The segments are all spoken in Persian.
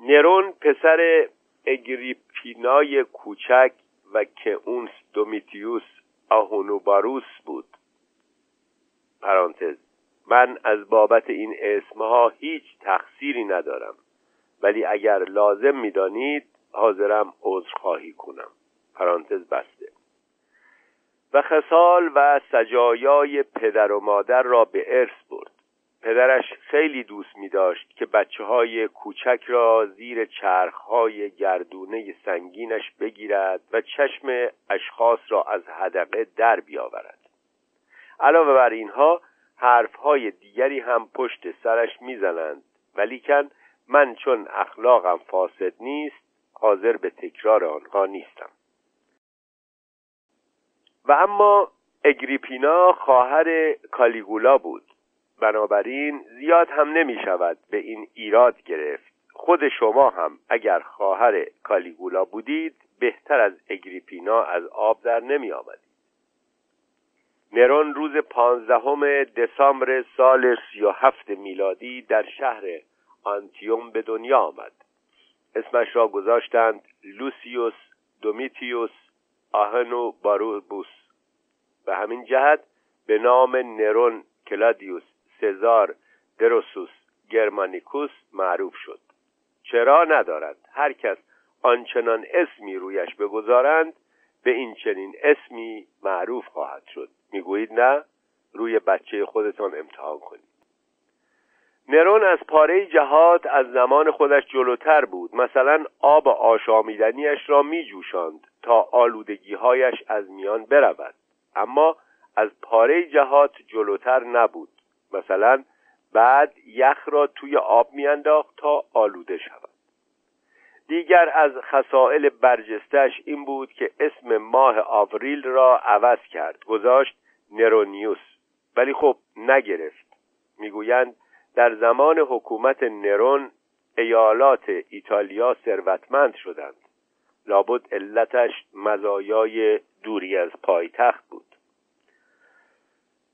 نرون پسر اگریپینای کوچک و کیونس دومیتیوس آهنوباربوس بود. پرانتز: من از بابت این اسمها هیچ تقصیری ندارم، ولی اگر لازم می‌دانید حاضرم عذرخواهی کنم. پرانتز بسته. و خصال و سجایای پدر و مادر را به ارث برد. پدرش خیلی دوست می‌داشت که بچه‌های کوچک را زیر چرخ‌های گردونه سنگینش بگیرد و چشم اشخاص را از حدقه در بیاورد. علاوه بر اینها حرف‌های دیگری هم پشت سرش می‌زنند، ولیکن من چون اخلاقم فاسد نیست حاضر به تکرار آنها نیستم. و اما اگریپینا خواهر کالیگولا بود، بنابراین زیاد هم نمی شود به این ایراد گرفت. خود شما هم اگر خواهر کالیگولا بودید بهتر از اگریپینا از آب در نمی آمدید. نرون روز 15 دسامبر سال 37 میلادی در شهر آنتیوم به دنیا آمد. اسمش را گذاشتند لوسیوس دومیتیوس آهنوباربوس. به همین جهت به نام نرون کلاودیوس سزار دروسوس گرمانیکوس معروف شد. چرا ندارد؟ هر کس آنچنان اسمی رویش بگذارند به این چنین اسمی معروف خواهد شد. میگویید نه؟ روی بچه خودتان امتحان کنید. نرون از پاره جهات از زمان خودش جلوتر بود. مثلا آب آشامیدنیش را میجوشاند تا آلودگی‌هایش از میان برود، اما از پاره جهات جلوتر نبود. مثلا بعد یخ را توی آب میانداخت تا آلوده شود. دیگر از خصائل برجستش این بود که اسم ماه آوریل را عوض کرد، گذاشت نرونیوس، ولی خب نگرفت. میگویند در زمان حکومت نرون ایالات ایتالیا ثروتمند شدند. لابد علتش مزایای دوری از پایتخت بود.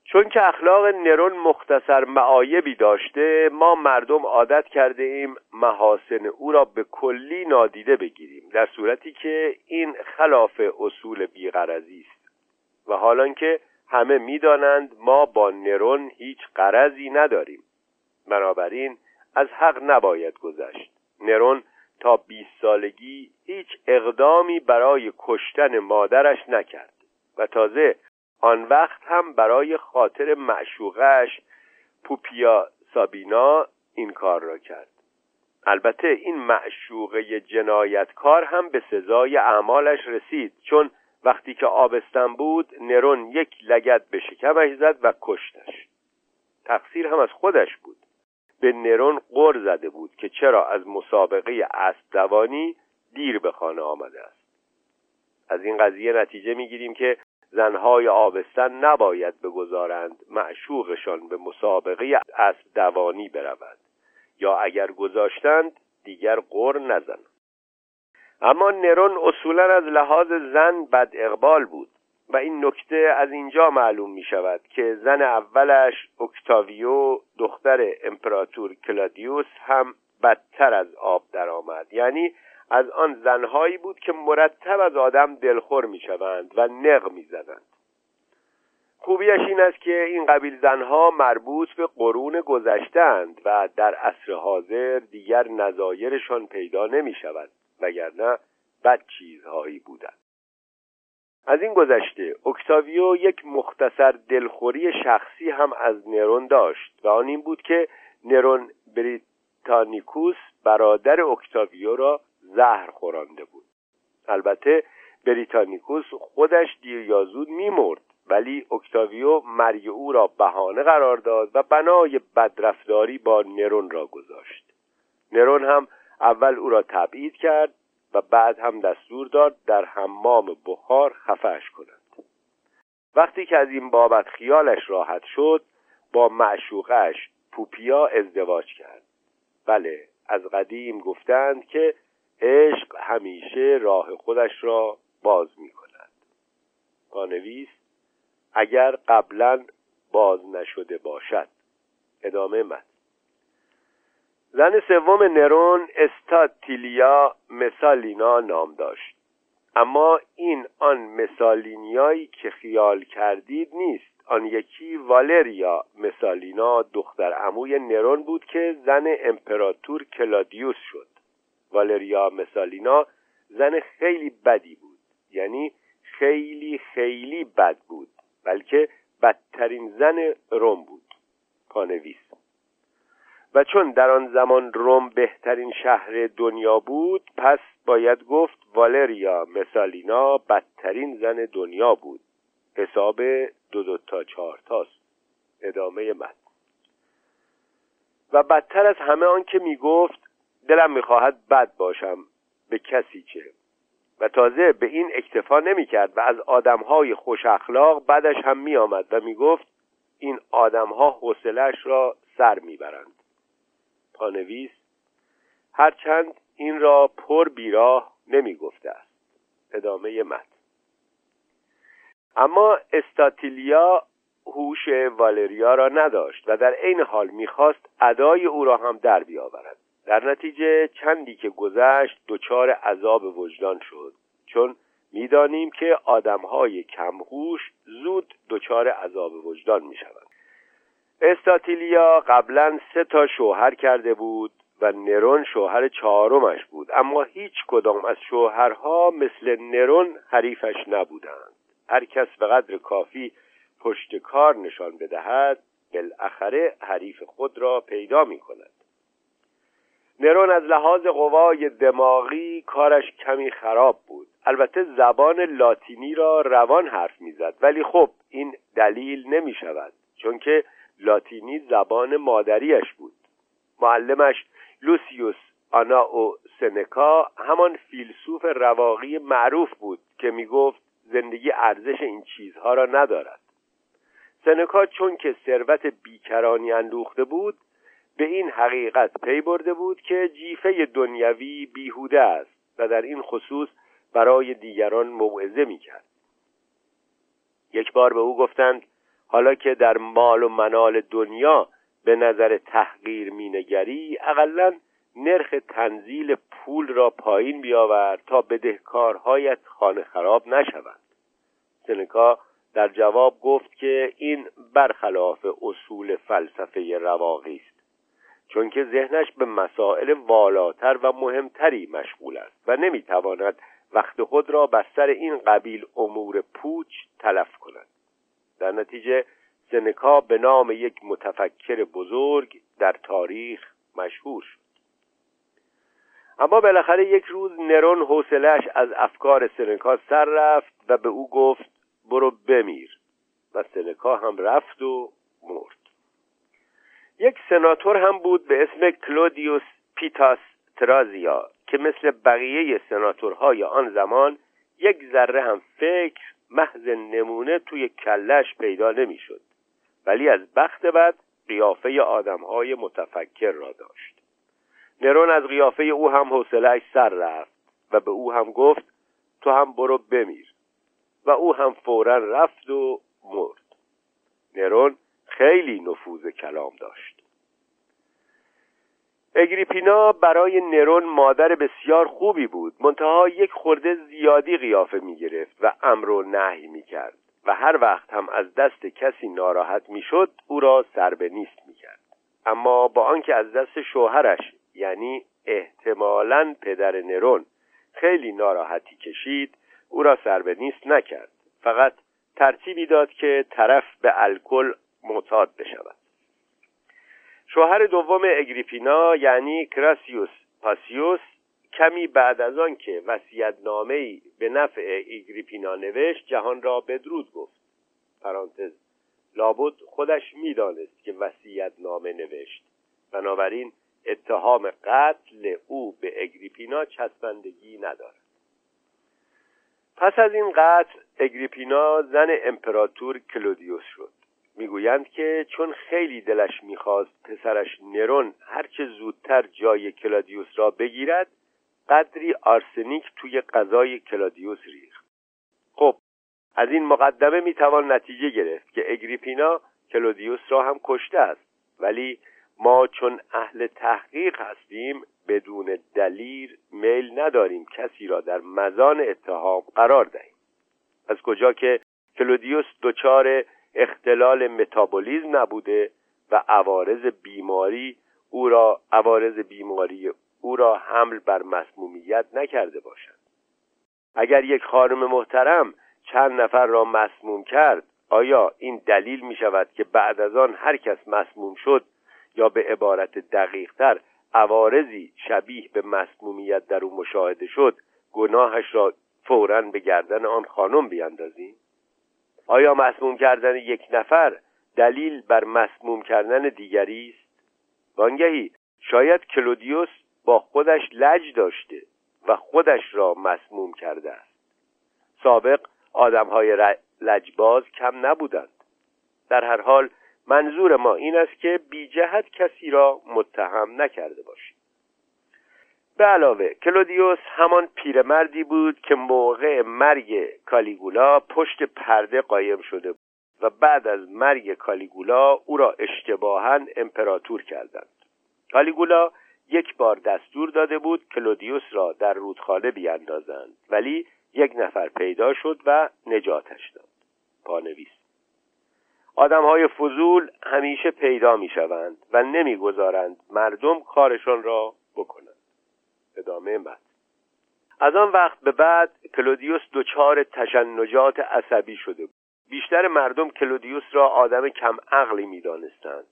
چون که اخلاق نرون مختصر معایبی داشته، ما مردم عادت کرده ایم محاسن او را به کلی نادیده بگیریم، در صورتی که این خلاف اصول بی‌غرضی است. و حالان که همه می‌دانند ما با نرون هیچ غرضی نداریم، بنابراین از حق نباید گذشت. نرون تا 20 سالگی هیچ اقدامی برای کشتن مادرش نکرد و تازه آن وقت هم برای خاطر معشوقش پوپیا سابینا این کار را کرد. البته این معشوقه جنایتکار هم به سزای اعمالش رسید، چون وقتی که آبستن بود نرون یک لگد به شکمش زد و کشتش. تقصیر هم از خودش بود. به نرون غر زده بود که چرا از مسابقه اسب دوانی دیر به خانه آمده است. از این قضیه نتیجه می‌گیریم که زنهای آبستن نباید بگذارند معشوقشان به مسابقه اسب دوانی برود، یا اگر گذاشتند دیگر غر نزنند. اما نرون اصولا از لحاظ زن بد اقبال بود و این نکته از اینجا معلوم می شود که زن اولش اکتاویو دختر امپراتور کلاودیوس هم بدتر از آب درآمد، یعنی از آن زنهایی بود که مرتب از آدم دلخور می شوند و نق می زدند. خوبیش این است که این قبیل زنها مربوط به قرون گذشته‌اند و در عصر حاضر دیگر نظایرشان پیدا نمی شود، وگرنه بد چیزهایی بودند. از این گذشته اکتاویو یک مختصر دلخوری شخصی هم از نرون داشت و آن این بود که نرون بریتانیکوس برادر اکتاویو را زهر خورانده بود. البته بریتانیکوس خودش دیر یا زود می‌مرد، ولی اکتاویو مرگ او را بهانه قرار داد و بنای بدرفتاری با نرون را گذاشت. نرون هم اول او را تبعید کرد و بعد هم دستور داد در حمام بخار خفه‌اش کنند. وقتی که از این بابت خیالش راحت شد با معشوقش پوپیا ازدواج کرد. بله، از قدیم گفتند که عشق همیشه راه خودش را باز می کند. پانویس: اگر قبلا باز نشده باشد. ادامه متن. زن سوم نرون استاتیلیا مثالینا نام داشت، اما این آن مثالینیایی که خیال کردید نیست. آن یکی والریا مسالینا دختر عموی نرون بود که زن امپراتور کلاودیوس شد. والریا مسالینا زن خیلی بدی بود، یعنی خیلی خیلی بد بود، بلکه بدترین زن روم بود. پانویس: و چون در آن زمان روم بهترین شهر دنیا بود، پس باید گفت والریا مسالینا بدترین زن دنیا بود. حساب 2 تا 4 تاست. ادامه متن. و بدتر از همه آن که می گفت دلم می خواهد بد باشم به کسی چه، و تازه به این اکتفا نمی کرد و از آدمهای خوش اخلاق بعدش هم می آمد و می گفت این آدمها حوصله‌اش را سر می برند. پانویس: هرچند این را پر بیراه نمی گفته است. ادامه متن. اما استاتیلیا هوش والریا را نداشت و در عین حال می‌خواست ادای او را هم در بیاورد. در نتیجه چندی که گذشت دچار عذاب وجدان شد، چون می‌دانیم که آدم‌های کم‌هوش زود دچار عذاب وجدان می‌شوند. استاتیلیا قبلاً 3 تا شوهر کرده بود و نرون شوهر 4مش بود، اما هیچ کدام از شوهرها مثل نرون حریفش نبودند. هر کس به قدر کافی پشت کار نشان بدهد، بالاخره حریف خود را پیدا می کند. نرون از لحاظ قوای دماغی کارش کمی خراب بود. البته زبان لاتینی را روان حرف می زد، ولی خب این دلیل نمی شود، چون که لاتینی زبان مادریش بود. معلمش لوسیوس آناو سنکا همان فیلسوف رواقی معروف بود که می گفت زندگی ارزش این چیزها را ندارد. سنکا چون که ثروت بیکرانی اندوخته بود، به این حقیقت پی برده بود که جیفه دنیوی بیهوده است و در این خصوص برای دیگران موعظه می‌کرد. یک بار به او گفتند حالا که در مال و منال دنیا به نظر تحقیر می‌نگری، حداقل نرخ تنزیل پول را پایین بیاور تا بدهکارهایت خانه خراب نشوند. سنکا در جواب گفت که این برخلاف اصول فلسفه رواقی است، چون که ذهنش به مسائل والاتر و مهمتری مشغول است و نمیتواند وقت خود را بر سر این قبیل امور پوچ تلف کند. در نتیجه سنکا به نام یک متفکر بزرگ در تاریخ مشهور شد. اما بالاخره یک روز نرون حوصله‌اش از افکار سنکا سر رفت و به او گفت برو بمیر، و سنکا هم رفت و مرد. یک سناتور هم بود به اسم کلاودیوس پیتاس ترازیا که مثل بقیه سناتورهای آن زمان یک ذره هم فکر محض نمونه توی کلش پیدا نمی‌شد، ولی از بخت بد قیافه آدم‌های متفکر را داشت. نرون از قیافه او هم حوصله‌اش سر رفت و به او هم گفت تو هم برو بمیر، و او هم فوراً رفت و مرد. نرون خیلی نفوذ کلام داشت. اگریپینا برای نرون مادر بسیار خوبی بود، منتها یک خورده زیادی قیافه می‌گرفت و امر و نهی می‌کرد و هر وقت هم از دست کسی ناراحت می‌شد او را سر به نیست می‌کرد. اما با آنکه از دست شوهرش، یعنی احتمالاً پدر نرون، خیلی ناراحتی کشید، او را سر به نیست نکرد، فقط ترتیبی داد که طرف به الکل معتاد بشود. شوهر دوم اگریپینا یعنی کراسیوس پاسیوس کمی بعد از آن که وصیت‌نامه‌ای به نفع اگریپینا نوشت، جهان را بدرود گفت. پرانتز: لابد خودش می‌دانست که وصیت‌نامه نوشت، بنابراین اتهام قتل او به اگریپینا چسبندگی ندارد. پس از این قتل اگریپینا زن امپراتور کلاودیوس شد. میگویند که چون خیلی دلش میخواست پسرش نرون هرچه زودتر جای کلاودیوس را بگیرد، قدری آرسنیک توی غذای کلاودیوس ریخت. خب از این مقدمه میتوان نتیجه گرفت که اگریپینا کلاودیوس را هم کشته است، ولی ما چون اهل تحقیق هستیم بدون دلیل میل نداریم کسی را در مزان اتهام قرار دهیم. از کجا که کلاودیوس دچار اختلال متابولیزم نبوده و عوارض بیماری او را حمل بر مسمومیت نکرده باشند. اگر یک خانم محترم چند نفر را مسموم کرد، آیا این دلیل می شود که بعد از آن هر کس مسموم شد یا به عبارت دقیق‌تر عوارضی شبیه به مسمومیت در او مشاهده شد گناهش را فوراً به گردن آن خانم بیاندازیم؟ آیا مسموم کردن یک نفر دلیل بر مسموم کردن دیگری است؟ وانگهی شاید کلاودیوس با خودش لج داشته و خودش را مسموم کرده است. سابق آدم‌های لجباز کم نبودند. در هر حال منظور ما این است که بی جهت کسی را متهم نکرده باشیم. به علاوه کلاودیوس همان پیرمردی بود که موقع مرگ کالیگولا پشت پرده قایم شده بود و بعد از مرگ کالیگولا او را اشتباهاً امپراتور کردند. کالیگولا یک بار دستور داده بود کلاودیوس را در رودخانه بیاندازند، ولی یک نفر پیدا شد و نجاتش داد. پانویس: آدم‌های فضول همیشه پیدا می‌شوند و نمی‌گذارند مردم کارشان را بکنند. ادامه بعد. از آن وقت به بعد کلاودیوس دچار تشنجات عصبی شده بود. بیشتر مردم کلاودیوس را آدم کم عقلی می‌دانستند،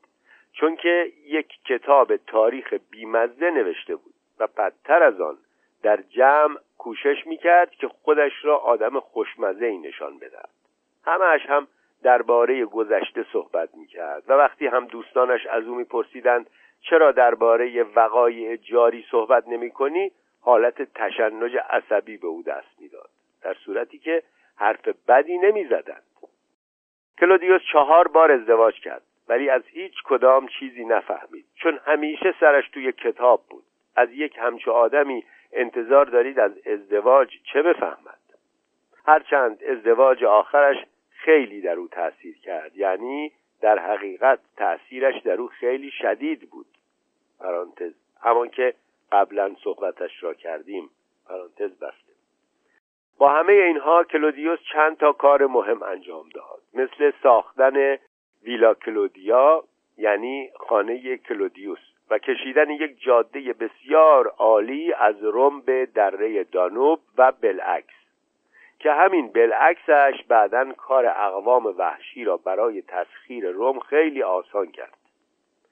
چون که یک کتاب تاریخ بیمزه نوشته بود و بدتر از آن در جمع کوشش میکرد که خودش را آدم خوشمزه‌ای نشان بدهد. همه‌اش هم درباره گذشته صحبت میکرد و وقتی هم دوستانش از او میپرسیدند چرا درباره وقایع جاری صحبت نمیکنی، حالت تشنج عصبی به او دست میداد، در صورتی که حرف بدی نمیزدند. کلاودیوس 4 بار ازدواج کرد، ولی از هیچ کدام چیزی نفهمید، چون همیشه سرش توی کتاب بود. از یک همچو آدمی انتظار دارید از ازدواج چه بفهمد؟ هرچند ازدواج آخرش خیلی در او تأثیر کرد، یعنی در حقیقت تأثیرش در او خیلی شدید بود. پرانتز، همان که قبلا صحبتش را کردیم. پرانتز بسته. با همه اینها کلاودیوس چند تا کار مهم انجام داد، مثل ساختن ویلا کلودیا یعنی خانه کلاودیوس و کشیدن یک جاده بسیار عالی از روم به دره دانوب و بالعکس، که همین بالعکسش بعداً کار اقوام وحشی را برای تسخیر روم خیلی آسان کرد.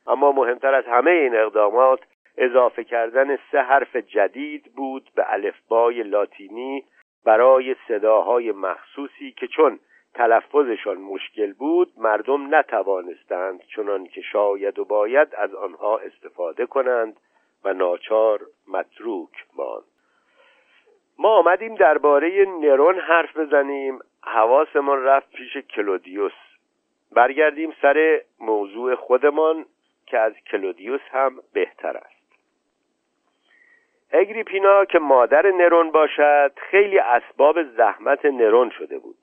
اما مهمتر از همه این اقدامات اضافه کردن 3 حرف جدید بود به الفبای لاتینی برای صداهای مخصوصی که چون تلفظشان مشکل بود مردم نتوانستند چنان که شاید و باید از آنها استفاده کنند و ناچار متروک ماند. ما آمدیم درباره نرون حرف بزنیم، حواسمان رفت پیش کلاودیوس. برگردیم سر موضوع خودمان که از کلاودیوس هم بهتر است. اگریپینا که مادر نرون باشد خیلی اسباب زحمت نرون شده بود.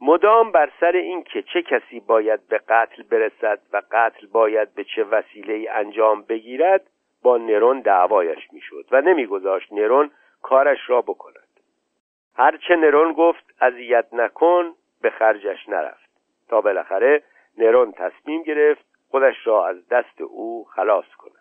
مدام بر سر این که چه کسی باید به قتل برسد و قتل باید به چه وسیله‌ای انجام بگیرد با نرون دعوایش میشد و نمیگذاشت نرون کارش را بکند. هرچه نرون گفت اذیت نکن به خرجش نرفت تا بالاخره نرون تصمیم گرفت خودش را از دست او خلاص کند.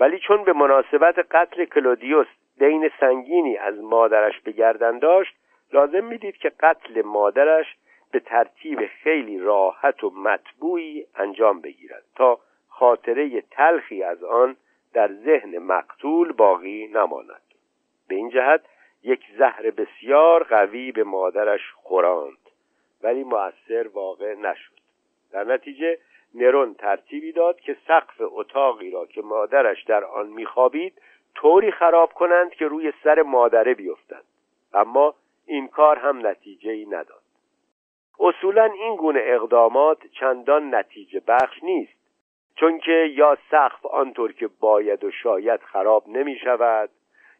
ولی چون به مناسبت قتل کلاودیوس دین سنگینی از مادرش به گردن داشت، لازم میدید که قتل مادرش به ترتیب خیلی راحت و مطبوعی انجام بگیرد تا خاطره تلخی از آن در ذهن مقتول باقی نماند. به این جهت یک زهر بسیار قوی به مادرش خوراند، ولی مؤثر واقع نشد. در نتیجه نرون ترتیبی داد که سقف اتاقی را که مادرش در آن میخوابید طوری خراب کنند که روی سر مادره بیفتند، اما این کار هم نتیجه‌ای نداد. اصولاً این گونه اقدامات چندان نتیجه بخش نیست، چون که یا سقف آنطور که باید و شاید خراب نمی شود،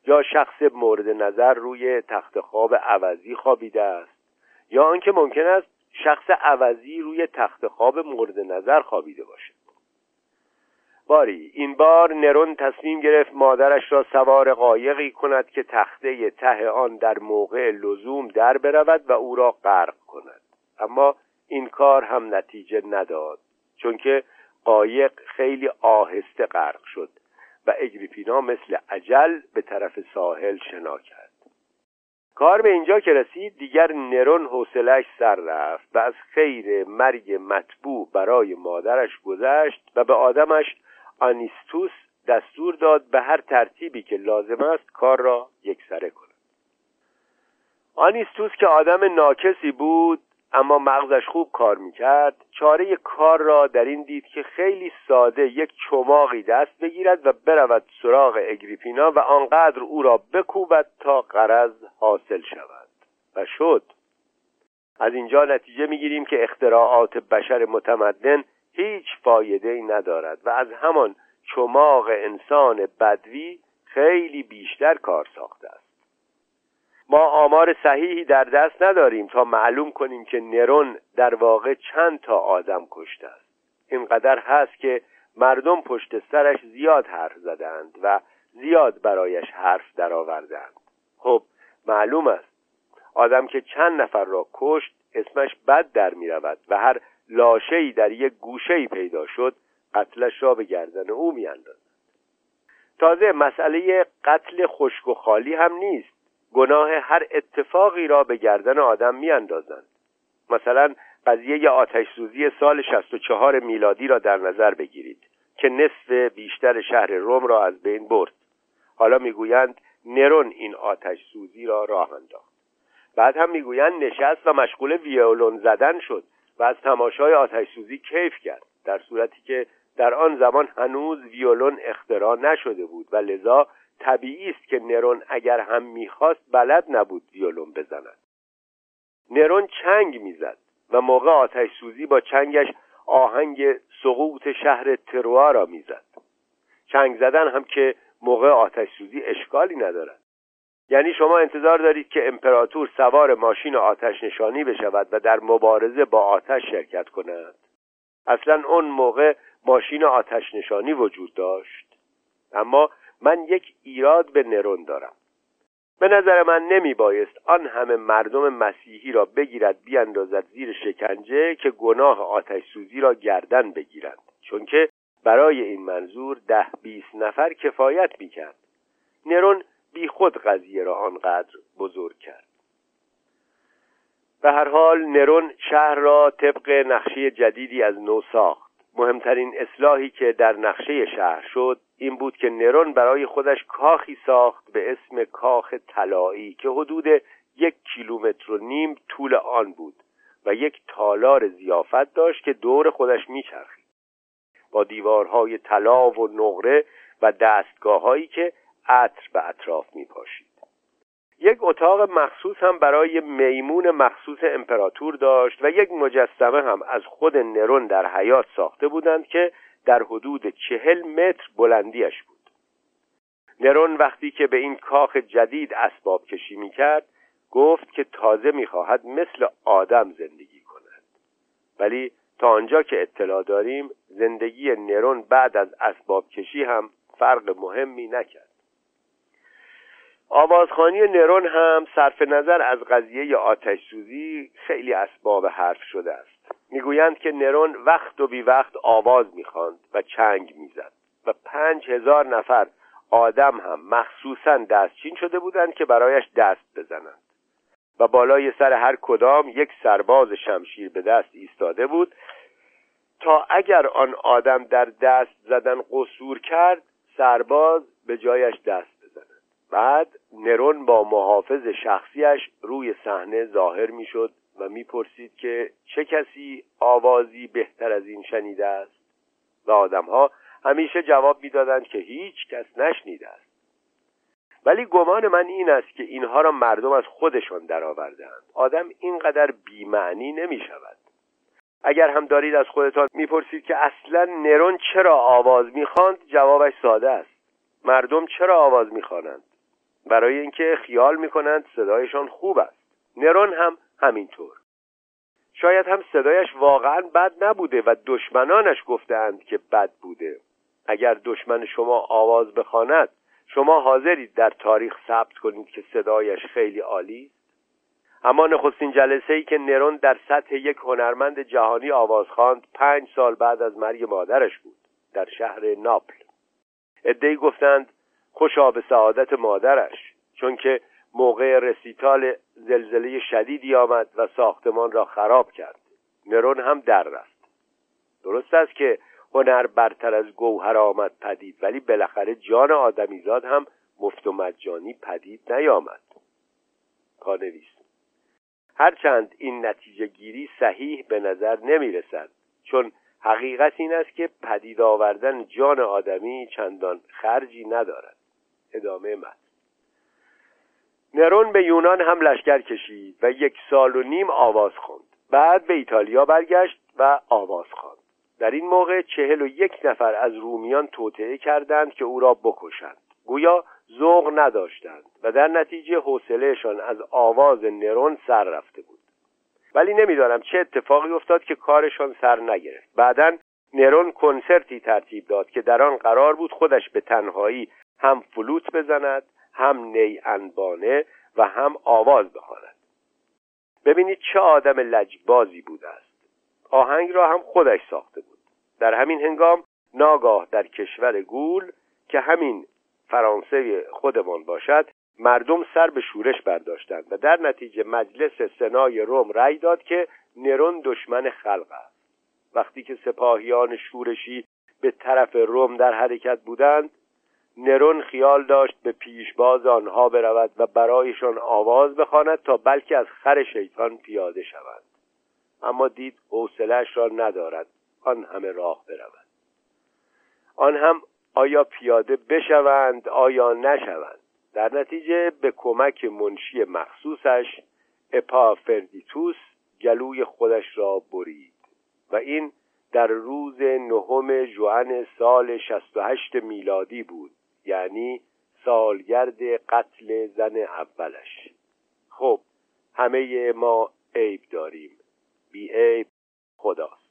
یا شخص مورد نظر روی تخت خواب عوضی خوابیده است، یا آنکه ممکن است شخص عوضی روی تخت خواب مورد نظر خوابیده باشد. باری این بار نرون تصمیم گرفت مادرش را سوار قایقی کند که تخته ته آن در موقع لزوم در برود و او را غرق کند. اما این کار هم نتیجه نداد، چون که قایق خیلی آهسته غرق شد و اگریپینا مثل اجل به طرف ساحل شنا کرد. کار به اینجا که رسید دیگر نرون حوصله‌اش سر رفت و از خیر مرگ مطبوع برای مادرش گذشت و به آدمش آنیستوس دستور داد به هر ترتیبی که لازم است کار را یکسره کند. آنیستوس که آدم ناکسی بود اما مغزش خوب کار میکرد، چاره کار را در این دید که خیلی ساده یک چماقی دست بگیرد و برود سراغ اگریپینا و آنقدر او را بکوبد تا غرض حاصل شود. و شد. از اینجا نتیجه میگیریم که اختراعات بشر متمدن هیچ فایده‌ای ندارد و از همان چماق انسان بدوی خیلی بیشتر کار ساخته است. ما آمار صحیحی در دست نداریم تا معلوم کنیم که نرون در واقع چند تا آدم کشته است. اینقدر هست که مردم پشت سرش زیاد حرف زدند و زیاد برایش حرف درآوردند. خب معلوم است آدم که چند نفر را کشت اسمش بد در می رود و هر لاشه‌ای در یک گوشه‌ای پیدا شد قتلش را به گردن او می اندازند. تازه مسئله قتل خشک و خالی هم نیست، گناه هر اتفاقی را به گردن آدم میاندازند. مثلا قضیه آتش‌سوزی سال 64 میلادی را در نظر بگیرید که نصف بیشتر شهر روم را از بین برد. حالا میگویند نرون این آتش‌سوزی را راه انداخت. بعد هم میگویند نشست و مشغول ویولون زدن شد و از تماشای آتش‌سوزی کیف کرد، در صورتی که در آن زمان هنوز ویولون اختراع نشده بود و لذا طبیعی است که نرون اگر هم میخواست بلد نبود ویولون بزند. نرون چنگ میزد و موقع آتش سوزی با چنگش آهنگ سقوط شهر تروآ را میزد. چنگ زدن هم که موقع آتش سوزی اشکالی ندارد. یعنی شما انتظار دارید که امپراتور سوار ماشین آتش نشانی بشود و در مبارزه با آتش شرکت کند؟ اصلا اون موقع ماشین آتش نشانی وجود داشت. اما من یک ایراد به نرون دارم. به نظر من نمی بایست آن همه مردم مسیحی را بگیرد بیاندازد زیر شکنجه که گناه آتش سوزی را گردن بگیرند، چون که برای این منظور 10-20 نفر کفایت می کرد. نرون بی خود قضیه را آنقدر بزرگ کرد. به هر حال نرون شهر را طبق نقشه جدیدی از نو ساخت. مهمترین اصلاحی که در نقشه شهر شد این بود که نرون برای خودش کاخی ساخت به اسم کاخ طلایی که حدود 1.5 کیلومتر طول آن بود و یک تالار ضیافت داشت که دور خودش میچرخید، با دیوارهای طلا و نقره و دستگاه‌هایی که عطر به اطراف میپاشید. یک اتاق مخصوص هم برای میمون مخصوص امپراتور داشت و یک مجسمه هم از خود نرون در حیاط ساخته بودند که در حدود 40 متر بلندیش بود. نرون وقتی که به این کاخ جدید اسباب کشی می کرد گفت که تازه می خواهد مثل آدم زندگی کند. ولی تا آنجا که اطلاع داریم زندگی نرون بعد از اسباب کشی هم فرق مهمی نکرد. آوازخوانی نرون هم صرف نظر از قضیه آتش‌سوزی خیلی اسباب حرف شده است. میگویند که نرون وقت و بی وقت آواز میخواند و چنگ میزد و 5000 نفر آدم هم مخصوصاً دستچین شده بودند که برایش دست بزنند و بالای سر هر کدام یک سرباز شمشیر به دست ایستاده بود تا اگر آن آدم در دست زدن قصور کرد سرباز به جایش دست. بعد نرون با محافظ شخصیش روی صحنه ظاهر میشد و میپرسید که چه کسی آوازی بهتر از این شنیده است و آدمها همیشه جواب میدادند که هیچ کس نشنیده است. ولی گمان من این است که اینها را مردم از خودشان درآوردند. آدم اینقدر بی‌معنی نمیشود. اگر هم دارید از خودتان میپرسید که اصلا نرون چرا آواز میخواند جوابش ساده است. مردم چرا آواز میخوانند؟ برای اینکه خیال میکنند صدایشان خوب است. نرون هم همینطور. شاید هم صدایش واقعا بد نبوده و دشمنانش گفتند که بد بوده. اگر دشمن شما آواز بخواند شما حاضرید در تاریخ ثبت کنید که صدایش خیلی عالی است؟ اما نخستین جلسه‌ای که نرون در سطح یک هنرمند جهانی آواز خواند 5 سال بعد از مرگ مادرش بود، در شهر ناپل. عده‌ای گفتند خوشا به سعادت مادرش، چون که موقع رسیتال زلزله شدیدی آمد و ساختمان را خراب کرد. نرون هم در رفت. درست است که هنر برتر از گوهر آمد پدید، ولی بالاخره جان آدمیزاد هم مفت و مجانی پدید نیامد. پانویس: هرچند این نتیجه گیری صحیح به نظر نمی رسد، چون حقیقت این است که پدید آوردن جان آدمی چندان خرجی ندارد. ادامه متن. نرون به یونان هم لشکر کشید و 1.5 سال آواز خواند. بعد به ایتالیا برگشت و آواز خواند. در این موقع 41 نفر از رومیان توطئه کردند که او را بکشند. گویا ذوق نداشتند و در نتیجه حوصلهشان از آواز نرون سر رفته بود. ولی نمیدانم چه اتفاقی افتاد که کارشان سر نگرفت. بعداً نرون کنسرتی ترتیب داد که در آن قرار بود خودش به تنهایی هم فلوت بزند، هم نی انبانه و هم آواز بخواند. ببینید چه آدم لجبازی بوده است. آهنگ را هم خودش ساخته بود. در همین هنگام ناگاه در کشور گول که همین فرانسه خودمان باشد، مردم سر به شورش برداشتند و در نتیجه مجلس سنای روم رأی داد که نرون دشمن خلق است. وقتی که سپاهیان شورشی به طرف روم در حرکت بودند، نرون خیال داشت به پیشباز آنها برود و برایشان آواز بخواند تا بلکه از خر شیطان پیاده شوند. اما دید حوصله‌اش را ندارد آن همه راه برود. آن هم آیا پیاده بشوند آیا نشوند. در نتیجه به کمک منشی مخصوصش اپا فردیتوس گلوی خودش را برید و این در روز 9 ژوئن سال 68 میلادی بود، یعنی سالگرد قتل زن اولش. خب همه ما عیب داریم، بی عیب خداست.